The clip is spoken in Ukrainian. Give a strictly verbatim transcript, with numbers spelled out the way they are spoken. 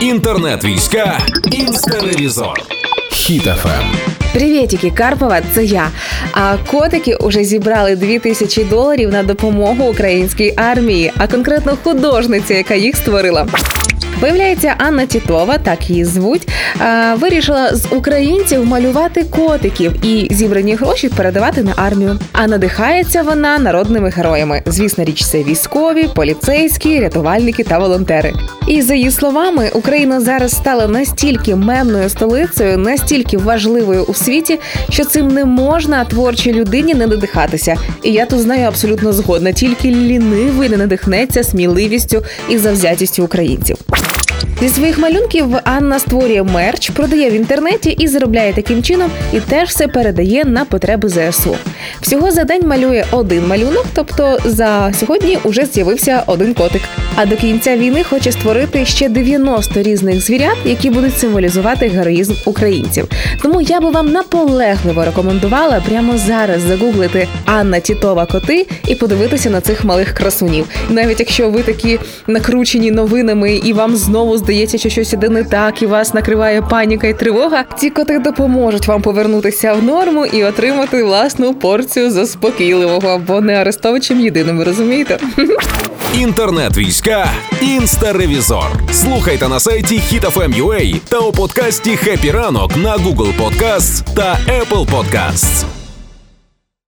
Інтернет-війська «Інстаревізор». Hit еф ем. Привітики, Карпова, це я. А котики уже зібрали дві тисячі доларів на допомогу українській армії, а конкретно художниці, яка їх створила. Виявляється, Анна Тітова, так її звуть, вирішила з українців малювати котиків і зібрані гроші передавати на армію. А надихається вона народними героями. Звісно, річ, це військові, поліцейські, рятувальники та волонтери. І за її словами, Україна зараз стала настільки мемною столицею, настільки важливою у світі, що цим не можна творчій людині не надихатися. І я тут знаю абсолютно згодна, тільки лінивий не надихнеться сміливістю і завзятістю українців. Зі своїх малюнків Анна створює мерч, продає в інтернеті і заробляє таким чином, і теж все передає на потреби ЗСУ. Всього за день малює один малюнок, тобто за сьогодні уже з'явився один котик. А до кінця війни хоче створити ще дев'яносто різних звірят, які будуть символізувати героїзм українців. Тому я би вам наполегливо рекомендувала прямо зараз загуглити «Анна Тітова коти» і подивитися на цих малих красунів. Навіть якщо ви такі накручені новинами і вам знову здається, що щось іде не так і вас накриває паніка і тривога, ці коти допоможуть вам повернутися в норму і отримати власну порцію заспокійливого, бо не арестовичем єдиним, розумієте? Інтернет-війська «Інстаревізор». Слухайте на сайті хіт еф ем точка ю а та у подкасті «Хепі ранок» на Google подкаст та Apple подкаст.